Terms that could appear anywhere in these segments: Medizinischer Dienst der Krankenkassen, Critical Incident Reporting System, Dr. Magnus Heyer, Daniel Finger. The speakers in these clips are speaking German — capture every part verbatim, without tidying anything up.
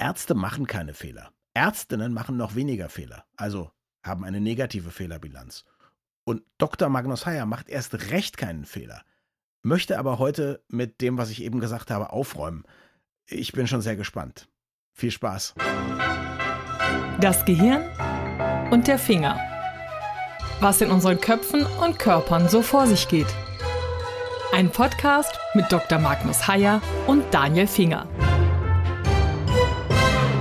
Ärzte machen keine Fehler. Ärztinnen machen noch weniger Fehler, also haben eine negative Fehlerbilanz. Und Doktor Magnus Heyer macht erst recht keinen Fehler, möchte aber heute mit dem, was ich eben gesagt habe, aufräumen. Ich bin schon sehr gespannt. Viel Spaß. Das Gehirn und der Finger. Was in unseren Köpfen und Körpern so vor sich geht. Ein Podcast mit Doktor Magnus Heyer und Daniel Finger.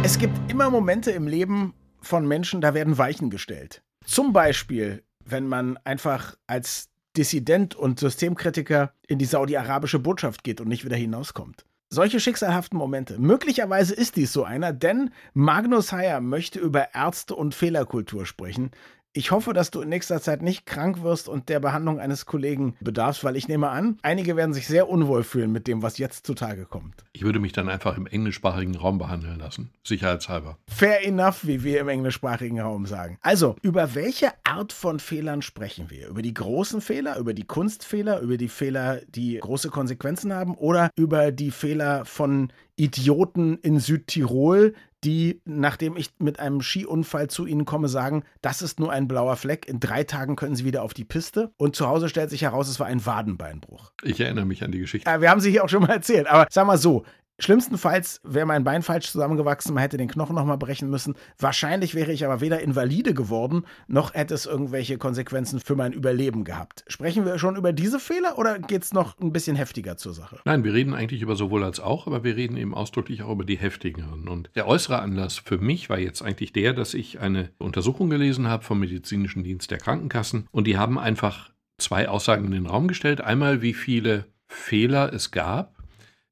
Es gibt immer Momente im Leben von Menschen, da werden Weichen gestellt. Zum Beispiel, wenn man einfach als Dissident und Systemkritiker in die saudi-arabische Botschaft geht und nicht wieder hinauskommt. Solche schicksalhaften Momente. Möglicherweise ist dies so einer, denn Magnus Heyer möchte über Ärzte und Fehlerkultur sprechen. Ich hoffe, dass du in nächster Zeit nicht krank wirst und der Behandlung eines Kollegen bedarfst, weil ich nehme an, einige werden sich sehr unwohl fühlen mit dem, was jetzt zutage kommt. Ich würde mich dann einfach im englischsprachigen Raum behandeln lassen, sicherheitshalber. Fair enough, wie wir im englischsprachigen Raum sagen. Also, über welche Art von Fehlern sprechen wir? Über die großen Fehler, über die Kunstfehler, über die Fehler, die große Konsequenzen haben oder über die Fehler von Idioten in Südtirol, die, nachdem ich mit einem Skiunfall zu ihnen komme, sagen, das ist nur ein blauer Fleck, in drei Tagen können sie wieder auf die Piste. Und zu Hause stellt sich heraus, es war ein Wadenbeinbruch. Ich erinnere mich an die Geschichte. Ja, wir haben sie hier auch schon mal erzählt, aber sag mal so, schlimmstenfalls wäre mein Bein falsch zusammengewachsen, man hätte den Knochen nochmal brechen müssen. Wahrscheinlich wäre ich aber weder invalide geworden, noch hätte es irgendwelche Konsequenzen für mein Überleben gehabt. Sprechen wir schon über diese Fehler oder geht es noch ein bisschen heftiger zur Sache? Nein, wir reden eigentlich über sowohl als auch, aber wir reden eben ausdrücklich auch über die heftigeren. Und der äußere Anlass für mich war jetzt eigentlich der, dass ich eine Untersuchung gelesen habe vom Medizinischen Dienst der Krankenkassen und die haben einfach zwei Aussagen in den Raum gestellt. Einmal, wie viele Fehler es gab,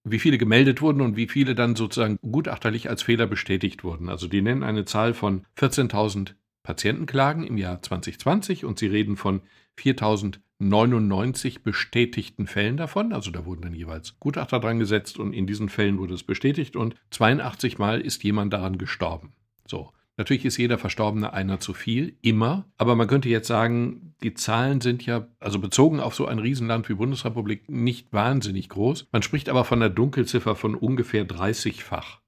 wie viele gemeldet wurden und wie viele dann sozusagen gutachterlich als Fehler bestätigt wurden. Also die nennen eine Zahl von vierzehntausend Patientenklagen im Jahr zwanzig zwanzig und sie reden von viertausendneunundneunzig bestätigten Fällen davon. Also da wurden dann jeweils Gutachter dran gesetzt und in diesen Fällen wurde es bestätigt und zweiundachtzig Mal ist jemand daran gestorben. So. Natürlich ist jeder Verstorbene einer zu viel, immer. Aber man könnte jetzt sagen, die Zahlen sind ja, also bezogen auf so ein Riesenland wie Bundesrepublik, nicht wahnsinnig groß. Man spricht aber von einer Dunkelziffer von ungefähr dreißigfach.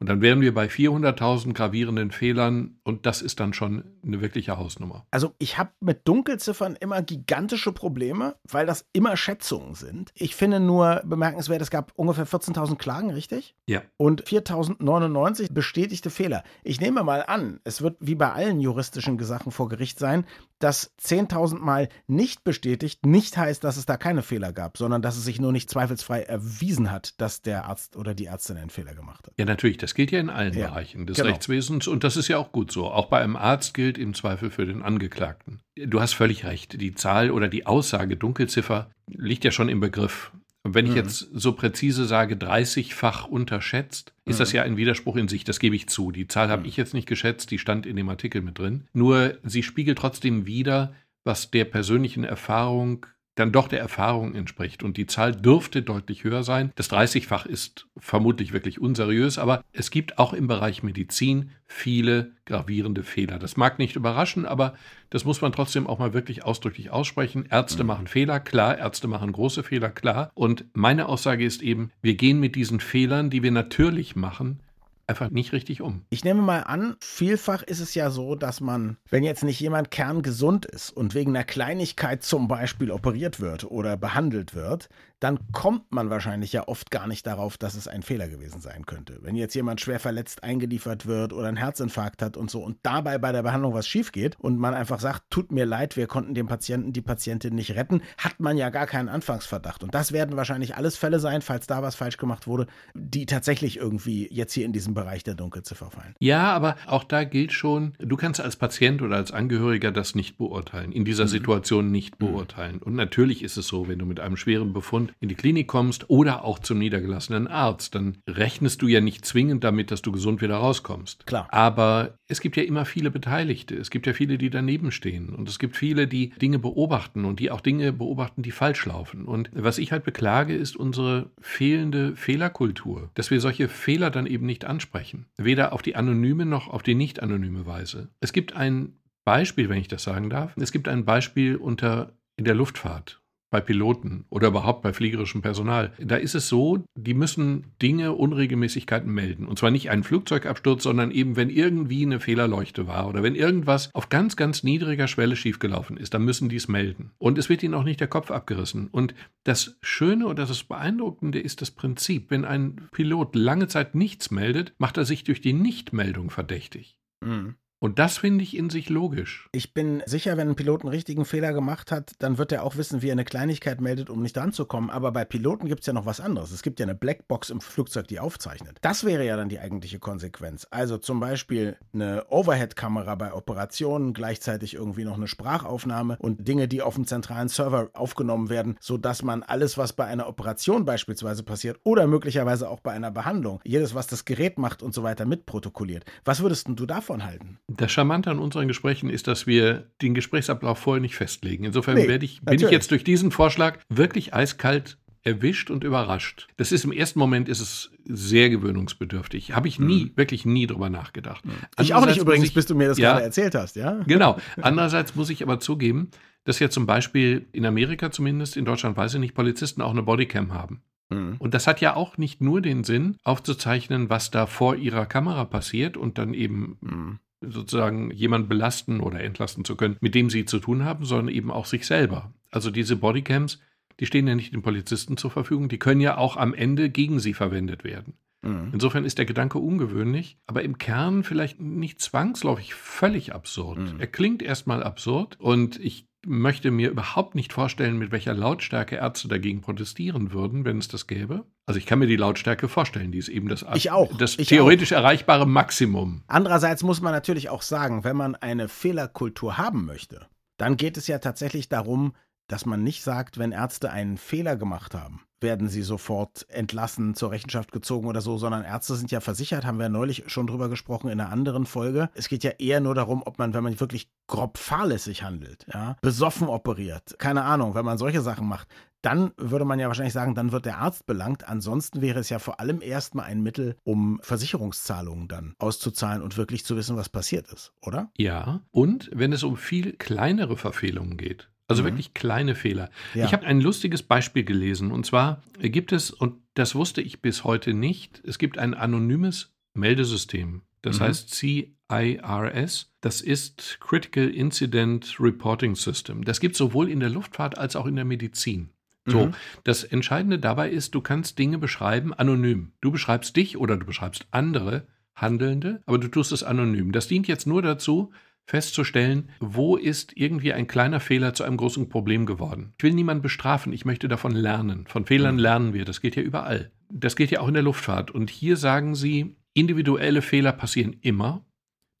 Und dann wären wir bei vierhunderttausend gravierenden Fehlern und das ist dann schon eine wirkliche Hausnummer. Also ich habe mit Dunkelziffern immer gigantische Probleme, weil das immer Schätzungen sind. Ich finde nur bemerkenswert, es gab ungefähr vierzehntausend Klagen, richtig? Ja. Und viertausendneunundneunzig bestätigte Fehler. Ich nehme mal an, es wird wie bei allen juristischen Sachen vor Gericht sein, dass zehntausend Mal nicht bestätigt nicht heißt, dass es da keine Fehler gab, sondern dass es sich nur nicht zweifelsfrei erwiesen hat, dass der Arzt oder die Ärztin einen Fehler gemacht hat. Ja, natürlich, das gilt ja in allen ja, Bereichen des genau. Rechtswesens und das ist ja auch gut so. Auch bei einem Arzt gilt im Zweifel für den Angeklagten. Du hast völlig recht, die Zahl oder die Aussage Dunkelziffer liegt ja schon im Begriff. Und wenn ich mhm. jetzt so präzise sage, dreißigfach unterschätzt, ist mhm. das ja ein Widerspruch in sich, das gebe ich zu. Die Zahl habe mhm. ich jetzt nicht geschätzt, die stand in dem Artikel mit drin. Nur sie spiegelt trotzdem wider, was der persönlichen Erfahrung dann doch der Erfahrung entspricht. Und die Zahl dürfte deutlich höher sein. Das dreißigfach ist vermutlich wirklich unseriös, aber es gibt auch im Bereich Medizin viele gravierende Fehler. Das mag nicht überraschen, aber das muss man trotzdem auch mal wirklich ausdrücklich aussprechen. Ärzte mhm. machen Fehler, klar. Ärzte machen große Fehler, klar. Und meine Aussage ist eben, wir gehen mit diesen Fehlern, die wir natürlich machen, einfach nicht richtig um. Ich nehme mal an, vielfach ist es ja so, dass man, wenn jetzt nicht jemand kerngesund ist und wegen einer Kleinigkeit zum Beispiel operiert wird oder behandelt wird, dann kommt man wahrscheinlich ja oft gar nicht darauf, dass es ein Fehler gewesen sein könnte. Wenn jetzt jemand schwer verletzt eingeliefert wird oder einen Herzinfarkt hat und so und dabei bei der Behandlung was schief geht und man einfach sagt, tut mir leid, wir konnten den Patienten, die Patientin nicht retten, hat man ja gar keinen Anfangsverdacht. Und das werden wahrscheinlich alles Fälle sein, falls da was falsch gemacht wurde, die tatsächlich irgendwie jetzt hier in diesem Bereich der Dunkelziffer fallen. Ja, aber auch da gilt schon, du kannst als Patient oder als Angehöriger das nicht beurteilen, in dieser mhm. Situation nicht beurteilen. Und natürlich ist es so, wenn du mit einem schweren Befund in die Klinik kommst oder auch zum niedergelassenen Arzt, dann rechnest du ja nicht zwingend damit, dass du gesund wieder rauskommst. Klar. Aber es gibt ja immer viele Beteiligte. Es gibt ja viele, die daneben stehen. Und es gibt viele, die Dinge beobachten und die auch Dinge beobachten, die falsch laufen. Und was ich halt beklage, ist unsere fehlende Fehlerkultur, dass wir solche Fehler dann eben nicht ansprechen. Weder auf die anonyme noch auf die nicht anonyme Weise. Es gibt ein Beispiel, wenn ich das sagen darf. Es gibt ein Beispiel unter in der Luftfahrt. bei Piloten oder überhaupt bei fliegerischem Personal. Da ist es so, die müssen Dinge, Unregelmäßigkeiten melden. Und zwar nicht einen Flugzeugabsturz, sondern eben, wenn irgendwie eine Fehlerleuchte war oder wenn irgendwas auf ganz, ganz niedriger Schwelle schiefgelaufen ist, dann müssen die es melden. Und es wird ihnen auch nicht der Kopf abgerissen. Und das Schöne oder das Beeindruckende ist das Prinzip. Wenn ein Pilot lange Zeit nichts meldet, macht er sich durch die Nichtmeldung verdächtig. Mhm. Und das finde ich in sich logisch. Ich bin sicher, wenn ein Pilot einen richtigen Fehler gemacht hat, dann wird er auch wissen, wie er eine Kleinigkeit meldet, um nicht ranzukommen. Aber bei Piloten gibt es ja noch was anderes. Es gibt ja eine Blackbox im Flugzeug, die aufzeichnet. Das wäre ja dann die eigentliche Konsequenz. Also zum Beispiel eine Overhead-Kamera bei Operationen, gleichzeitig irgendwie noch eine Sprachaufnahme und Dinge, die auf dem zentralen Server aufgenommen werden, sodass man alles, was bei einer Operation beispielsweise passiert oder möglicherweise auch bei einer Behandlung, jedes, was das Gerät macht und so weiter, mitprotokolliert. Was würdest denn du davon halten? Das Charmante an unseren Gesprächen ist, dass wir den Gesprächsablauf vorher nicht festlegen. Insofern nee, werde ich, bin natürlich. ich jetzt durch diesen Vorschlag wirklich eiskalt erwischt und überrascht. Das ist im ersten Moment ist es sehr gewöhnungsbedürftig. Habe ich nie, mhm. wirklich nie drüber nachgedacht. Mhm. Ich auch nicht übrigens, ich, bis du mir das ja, gerade erzählt hast. Ja. Genau. Andererseits muss ich aber zugeben, dass ja zum Beispiel in Amerika zumindest, in Deutschland weiß ich nicht, Polizisten auch eine Bodycam haben. Und das hat ja auch nicht nur den Sinn, aufzuzeichnen, was da vor ihrer Kamera passiert und dann eben mhm. sozusagen jemanden belasten oder entlasten zu können, mit dem sie zu tun haben, sondern eben auch sich selber. Also diese Bodycams, die stehen ja nicht den Polizisten zur Verfügung, die können ja auch am Ende gegen sie verwendet werden. Mhm. Insofern ist der Gedanke ungewöhnlich, aber im Kern vielleicht nicht zwangsläufig völlig absurd. Mhm. Er klingt erstmal absurd und ich möchte mir überhaupt nicht vorstellen, mit welcher Lautstärke Ärzte dagegen protestieren würden, wenn es das gäbe. Also ich kann mir die Lautstärke vorstellen, die ist eben das, ich auch. das ich theoretisch auch. erreichbare Maximum. Andererseits muss man natürlich auch sagen, wenn man eine Fehlerkultur haben möchte, dann geht es ja tatsächlich darum, dass man nicht sagt, wenn Ärzte einen Fehler gemacht haben, werden sie sofort entlassen, zur Rechenschaft gezogen oder so, sondern Ärzte sind ja versichert, haben wir ja neulich schon drüber gesprochen in einer anderen Folge. Es geht ja eher nur darum, ob man, wenn man wirklich grob fahrlässig handelt, ja, besoffen operiert, keine Ahnung, wenn man solche Sachen macht, dann würde man ja wahrscheinlich sagen, dann wird der Arzt belangt. Ansonsten wäre es ja vor allem erstmal ein Mittel, um Versicherungszahlungen dann auszuzahlen und wirklich zu wissen, was passiert ist, oder? Ja, und wenn es um viel kleinere Verfehlungen geht, also wirklich kleine Fehler. Ja. Ich habe ein lustiges Beispiel gelesen. Und zwar gibt es, und das wusste ich bis heute nicht, es gibt ein anonymes Meldesystem. Das mhm. heißt C I R S. Das ist Critical Incident Reporting System. Das gibt es sowohl in der Luftfahrt als auch in der Medizin. So, mhm. das Entscheidende dabei ist, du kannst Dinge beschreiben anonym. Du beschreibst dich oder du beschreibst andere Handelnde, aber du tust es anonym. Das dient jetzt nur dazu, festzustellen, wo ist irgendwie ein kleiner Fehler zu einem großen Problem geworden. Ich will niemanden bestrafen, ich möchte davon lernen. Von Fehlern lernen wir, das geht ja überall. Das geht ja auch in der Luftfahrt. Und hier sagen sie, individuelle Fehler passieren immer,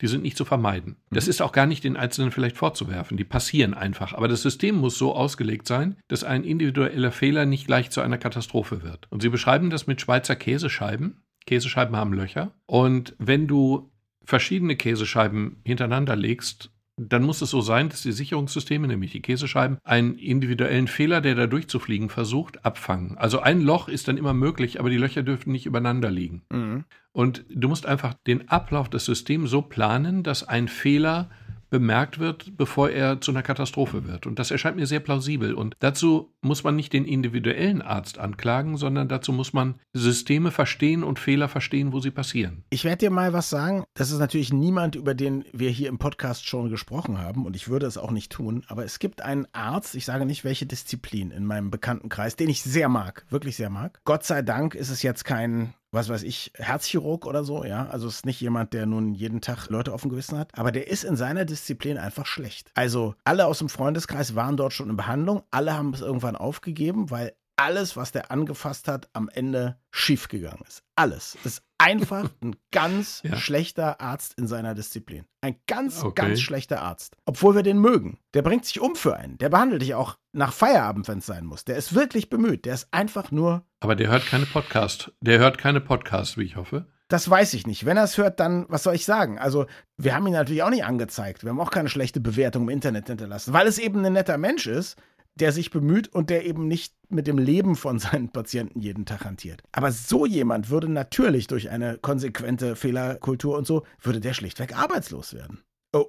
die sind nicht zu vermeiden. Das ist auch gar nicht den Einzelnen vielleicht vorzuwerfen, die passieren einfach. Aber das System muss so ausgelegt sein, dass ein individueller Fehler nicht gleich zu einer Katastrophe wird. Und sie beschreiben das mit Schweizer Käsescheiben. Käsescheiben haben Löcher. Und wenn du verschiedene Käsescheiben hintereinander legst, dann muss es so sein, dass die Sicherungssysteme, nämlich die Käsescheiben, einen individuellen Fehler, der da durchzufliegen versucht, abfangen. Also ein Loch ist dann immer möglich, aber die Löcher dürfen nicht übereinander liegen. Mhm. Und du musst einfach den Ablauf des Systems so planen, dass ein Fehler bemerkt wird, bevor er zu einer Katastrophe wird. Und das erscheint mir sehr plausibel. Und dazu muss man nicht den individuellen Arzt anklagen, sondern dazu muss man Systeme verstehen und Fehler verstehen, wo sie passieren. Ich werde dir mal was sagen. Das ist natürlich niemand, über den wir hier im Podcast schon gesprochen haben. Und ich würde es auch nicht tun. Aber es gibt einen Arzt, ich sage nicht, welche Disziplin in meinem Bekanntenkreis, den ich sehr mag, wirklich sehr mag. Gott sei Dank ist es jetzt kein, was weiß ich, Herzchirurg oder so, ja. Also es ist nicht jemand, der nun jeden Tag Leute auf dem Gewissen hat, aber der ist in seiner Disziplin einfach schlecht. Also alle aus dem Freundeskreis waren dort schon in Behandlung, alle haben es irgendwann aufgegeben, weil alles, was der angefasst hat, am Ende schiefgegangen ist. Alles. Das ist einfach ein ganz ja. schlechter Arzt in seiner Disziplin. Ein ganz, okay. ganz schlechter Arzt. Obwohl wir den mögen. Der bringt sich um für einen. Der behandelt dich auch nach Feierabend, wenn es sein muss. Der ist wirklich bemüht. Der ist einfach nur... Aber der hört keine Podcast. Der hört keine Podcast, wie ich hoffe. Das weiß ich nicht. Wenn er es hört, dann, was soll ich sagen? Also, wir haben ihn natürlich auch nicht angezeigt. Wir haben auch keine schlechte Bewertung im Internet hinterlassen. Weil es eben ein netter Mensch ist, der sich bemüht und der eben nicht mit dem Leben von seinen Patienten jeden Tag hantiert. Aber so jemand würde natürlich durch eine konsequente Fehlerkultur und so, würde der schlichtweg arbeitslos werden.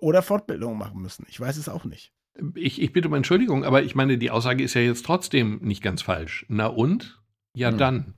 Oder Fortbildung machen müssen. Ich weiß es auch nicht. Ich, ich bitte um Entschuldigung, aber ich meine, die Aussage ist ja jetzt trotzdem nicht ganz falsch. Na und? Ja, hm. dann.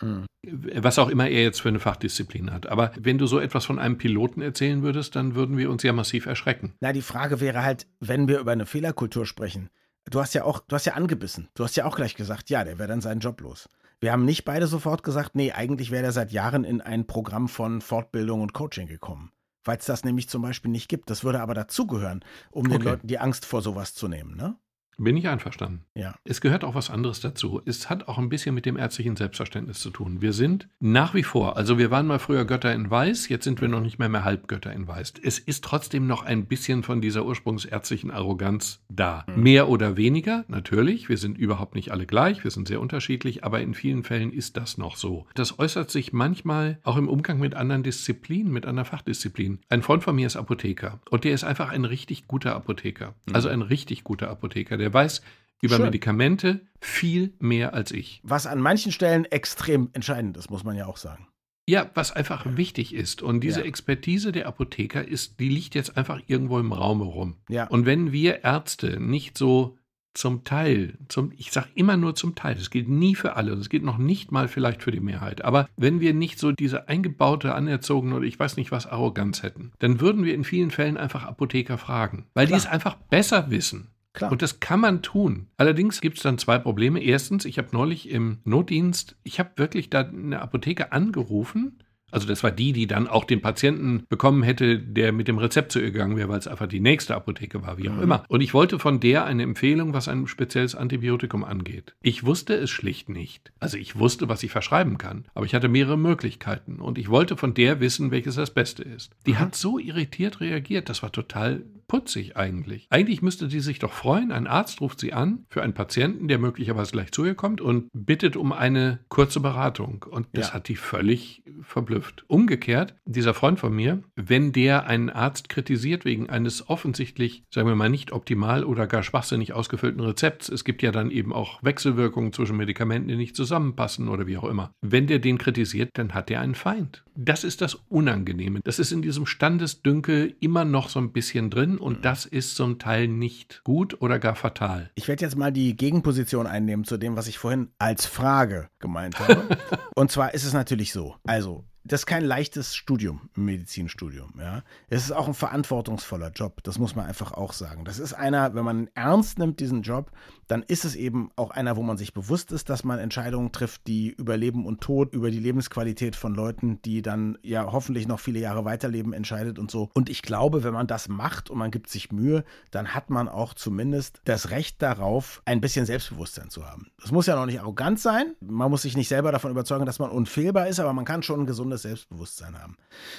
Hm. Was auch immer er jetzt für eine Fachdisziplin hat. Aber wenn du so etwas von einem Piloten erzählen würdest, dann würden wir uns ja massiv erschrecken. Na, die Frage wäre halt, wenn wir über eine Fehlerkultur sprechen. Du hast ja auch, du hast ja angebissen. Du hast ja auch gleich gesagt, ja, der wäre dann seinen Job los. Wir haben nicht beide sofort gesagt, nee, eigentlich wäre der seit Jahren in ein Programm von Fortbildung und Coaching gekommen. Weil es das nämlich zum Beispiel nicht gibt. Das würde aber dazugehören, um den okay. Leuten die Angst vor sowas zu nehmen, ne? Bin ich einverstanden. Ja. Es gehört auch was anderes dazu. Es hat auch ein bisschen mit dem ärztlichen Selbstverständnis zu tun. Wir sind nach wie vor, also wir waren mal früher Götter in Weiß, jetzt sind wir noch nicht mehr mehr Halbgötter in Weiß. Es ist trotzdem noch ein bisschen von dieser ursprungsärztlichen Arroganz da. Mhm. Mehr oder weniger, natürlich. Wir sind überhaupt nicht alle gleich, wir sind sehr unterschiedlich, aber in vielen Fällen ist das noch so. Das äußert sich manchmal auch im Umgang mit anderen Disziplinen, mit anderen Fachdisziplinen. Ein Freund von mir ist Apotheker und der ist einfach ein richtig guter Apotheker. Mhm. Also ein richtig guter Apotheker, der weiß über Schön. Medikamente viel mehr als ich. Was an manchen Stellen extrem entscheidend ist, muss man ja auch sagen. Ja, was einfach ja. wichtig ist. Und diese ja. Expertise der Apotheker ist, die liegt jetzt einfach irgendwo im Raum herum. Ja. Und wenn wir Ärzte nicht so zum Teil, zum, ich sage immer nur zum Teil, das gilt nie für alle, das gilt noch nicht mal vielleicht für die Mehrheit, aber wenn wir nicht so diese eingebaute, anerzogene oder ich weiß nicht was, Arroganz hätten, dann würden wir in vielen Fällen einfach Apotheker fragen, weil Klar. die es einfach besser wissen. Klar. Und das kann man tun. Allerdings gibt es dann zwei Probleme. Erstens, ich habe neulich im Notdienst, ich habe wirklich da eine Apotheke angerufen. Also das war die, die dann auch den Patienten bekommen hätte, der mit dem Rezept zu ihr gegangen wäre, weil es einfach die nächste Apotheke war, wie auch mhm. immer. Und ich wollte von der eine Empfehlung, was ein spezielles Antibiotikum angeht. Ich wusste es schlicht nicht. Also ich wusste, was ich verschreiben kann, aber ich hatte mehrere Möglichkeiten. Und ich wollte von der wissen, welches das Beste ist. Die mhm. hat so irritiert reagiert, das war total putzig eigentlich. Eigentlich müsste die sich doch freuen, ein Arzt ruft sie an für einen Patienten, der möglicherweise gleich zu ihr kommt und bittet um eine kurze Beratung. Und das ja. hat die völlig verblüfft. Umgekehrt, dieser Freund von mir, wenn der einen Arzt kritisiert wegen eines offensichtlich, sagen wir mal, nicht optimal oder gar schwachsinnig ausgefüllten Rezepts, es gibt ja dann eben auch Wechselwirkungen zwischen Medikamenten, die nicht zusammenpassen oder wie auch immer. Wenn der den kritisiert, dann hat der einen Feind. Das ist das Unangenehme. Das ist in diesem Standesdünkel immer noch so ein bisschen drin und das ist zum Teil nicht gut oder gar fatal. Ich werde jetzt mal die Gegenposition einnehmen zu dem, was ich vorhin als Frage gemeint habe. Und zwar ist es natürlich so, also das ist kein leichtes Studium, Medizinstudium. Ja. Es ist auch ein verantwortungsvoller Job, das muss man einfach auch sagen. Das ist einer, wenn man ernst nimmt diesen Job, dann ist es eben auch einer, wo man sich bewusst ist, dass man Entscheidungen trifft, die über Leben und Tod, über die Lebensqualität von Leuten, die dann ja hoffentlich noch viele Jahre weiterleben, entscheidet und so. Und ich glaube, wenn man das macht und man gibt sich Mühe, dann hat man auch zumindest das Recht darauf, ein bisschen Selbstbewusstsein zu haben. Das muss ja noch nicht arrogant sein, man muss sich nicht selber davon überzeugen, dass man unfehlbar ist, aber man kann schon ein gesundes Selbstbewusstsein haben.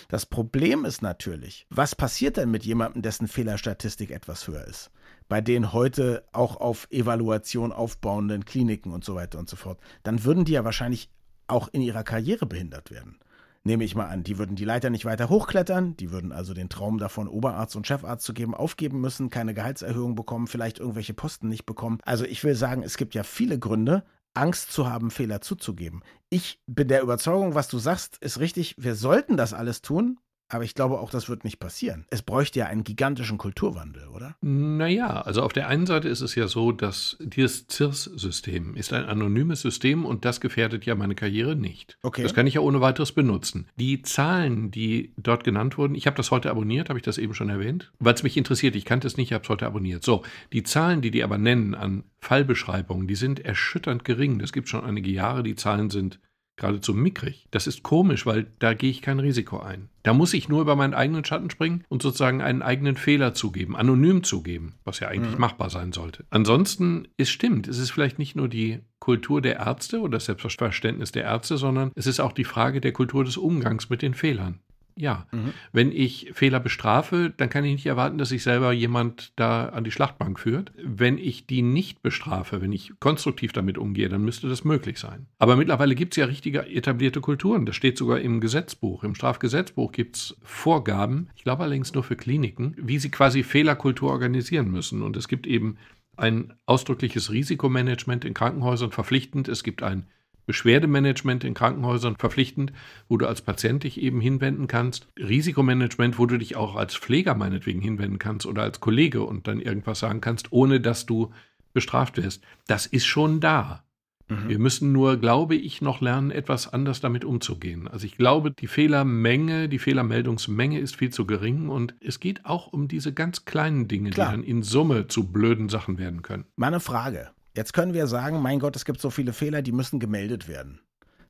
Das Problem ist natürlich, was passiert denn mit jemandem, dessen Fehlerstatistik etwas höher ist? Bei den heute auch auf Evaluation aufbauenden Kliniken und so weiter und so fort. Dann würden die ja wahrscheinlich auch in ihrer Karriere behindert werden. Nehme ich mal an, die würden die Leiter nicht weiter hochklettern, die würden also den Traum davon, Oberarzt und Chefarzt zu geben, aufgeben müssen, keine Gehaltserhöhung bekommen, vielleicht irgendwelche Posten nicht bekommen. Also ich will sagen, es gibt ja viele Gründe, Angst zu haben, Fehler zuzugeben. Ich bin der Überzeugung, was du sagst, ist richtig. Wir sollten das alles tun, aber ich glaube auch, das wird nicht passieren. Es bräuchte ja einen gigantischen Kulturwandel, oder? Naja, also auf der einen Seite ist es ja so, dass dieses C I R S-System ist ein anonymes System und das gefährdet ja meine Karriere nicht. Okay. Das kann ich ja ohne weiteres benutzen. Die Zahlen, die dort genannt wurden, ich habe das heute abonniert, habe ich das eben schon erwähnt, weil es mich interessiert, ich kannte es nicht, ich habe es heute abonniert. So, die Zahlen, die die aber nennen an Fallbeschreibungen, die sind erschütternd gering. Das gibt schon einige Jahre, die Zahlen sind geradezu mickrig. Das ist komisch, weil da gehe ich kein Risiko ein. Da muss ich nur über meinen eigenen Schatten springen und sozusagen einen eigenen Fehler zugeben, anonym zugeben, was ja eigentlich mhm. machbar sein sollte. Ansonsten, es stimmt, es ist vielleicht nicht nur die Kultur der Ärzte oder das Selbstverständnis der Ärzte, sondern es ist auch die Frage der Kultur des Umgangs mit den Fehlern. Ja, mhm. wenn ich Fehler bestrafe, dann kann ich nicht erwarten, dass sich selber jemand da an die Schlachtbank führt. Wenn ich die nicht bestrafe, wenn ich konstruktiv damit umgehe, dann müsste das möglich sein. Aber mittlerweile gibt es ja richtige etablierte Kulturen. Das steht sogar im Gesetzbuch. Im Strafgesetzbuch gibt es Vorgaben, ich glaube allerdings nur für Kliniken, wie sie quasi Fehlerkultur organisieren müssen. Und es gibt eben ein ausdrückliches Risikomanagement in Krankenhäusern verpflichtend. Es gibt ein Beschwerdemanagement in Krankenhäusern verpflichtend, wo du als Patient dich eben hinwenden kannst. Risikomanagement, wo du dich auch als Pfleger meinetwegen hinwenden kannst oder als Kollege und dann irgendwas sagen kannst, ohne dass du bestraft wirst. Das ist schon da. Mhm. Wir müssen nur, glaube ich, noch lernen, etwas anders damit umzugehen. Also ich glaube, die Fehlermenge, die Fehlermeldungsmenge ist viel zu gering und es geht auch um diese ganz kleinen Dinge, Klar. die dann in Summe zu blöden Sachen werden können. Meine Frage. Jetzt können wir sagen, mein Gott, es gibt so viele Fehler, die müssen gemeldet werden.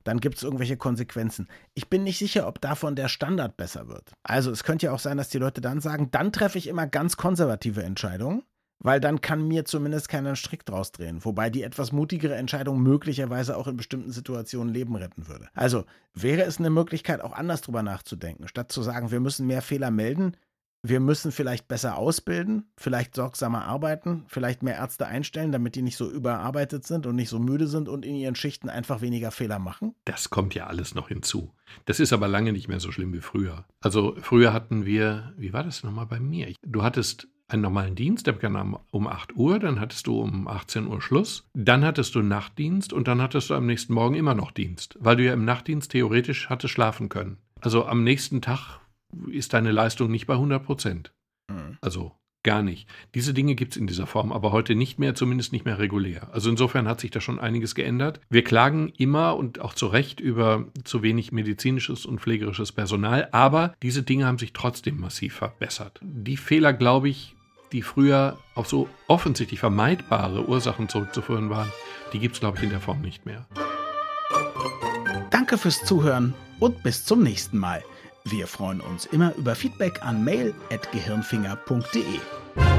Dann gibt es irgendwelche Konsequenzen. Ich bin nicht sicher, ob davon der Standard besser wird. Also es könnte ja auch sein, dass die Leute dann sagen, dann treffe ich immer ganz konservative Entscheidungen, weil dann kann mir zumindest keiner Strick draus drehen. Wobei die etwas mutigere Entscheidung möglicherweise auch in bestimmten Situationen Leben retten würde. Also wäre es eine Möglichkeit, auch anders drüber nachzudenken, statt zu sagen, wir müssen mehr Fehler melden. Wir müssen vielleicht besser ausbilden, vielleicht sorgsamer arbeiten, vielleicht mehr Ärzte einstellen, damit die nicht so überarbeitet sind und nicht so müde sind und in ihren Schichten einfach weniger Fehler machen? Das kommt ja alles noch hinzu. Das ist aber lange nicht mehr so schlimm wie früher. Also früher hatten wir, wie war das nochmal bei mir? Du hattest einen normalen Dienst, der begann um acht Uhr, dann hattest du um achtzehn Uhr Schluss, dann hattest du Nachtdienst und dann hattest du am nächsten Morgen immer noch Dienst, weil du ja im Nachtdienst theoretisch hattest schlafen können. Also am nächsten Tag ist deine Leistung nicht bei hundert Prozent. Mhm. Also gar nicht. Diese Dinge gibt es in dieser Form, aber heute nicht mehr, zumindest nicht mehr regulär. Also insofern hat sich da schon einiges geändert. Wir klagen immer und auch zu Recht über zu wenig medizinisches und pflegerisches Personal, aber diese Dinge haben sich trotzdem massiv verbessert. Die Fehler, glaube ich, die früher auf so offensichtlich vermeidbare Ursachen zurückzuführen waren, die gibt es, glaube ich, in der Form nicht mehr. Danke fürs Zuhören und bis zum nächsten Mal. Wir freuen uns immer über Feedback an mail at gehirnfinger punkt de.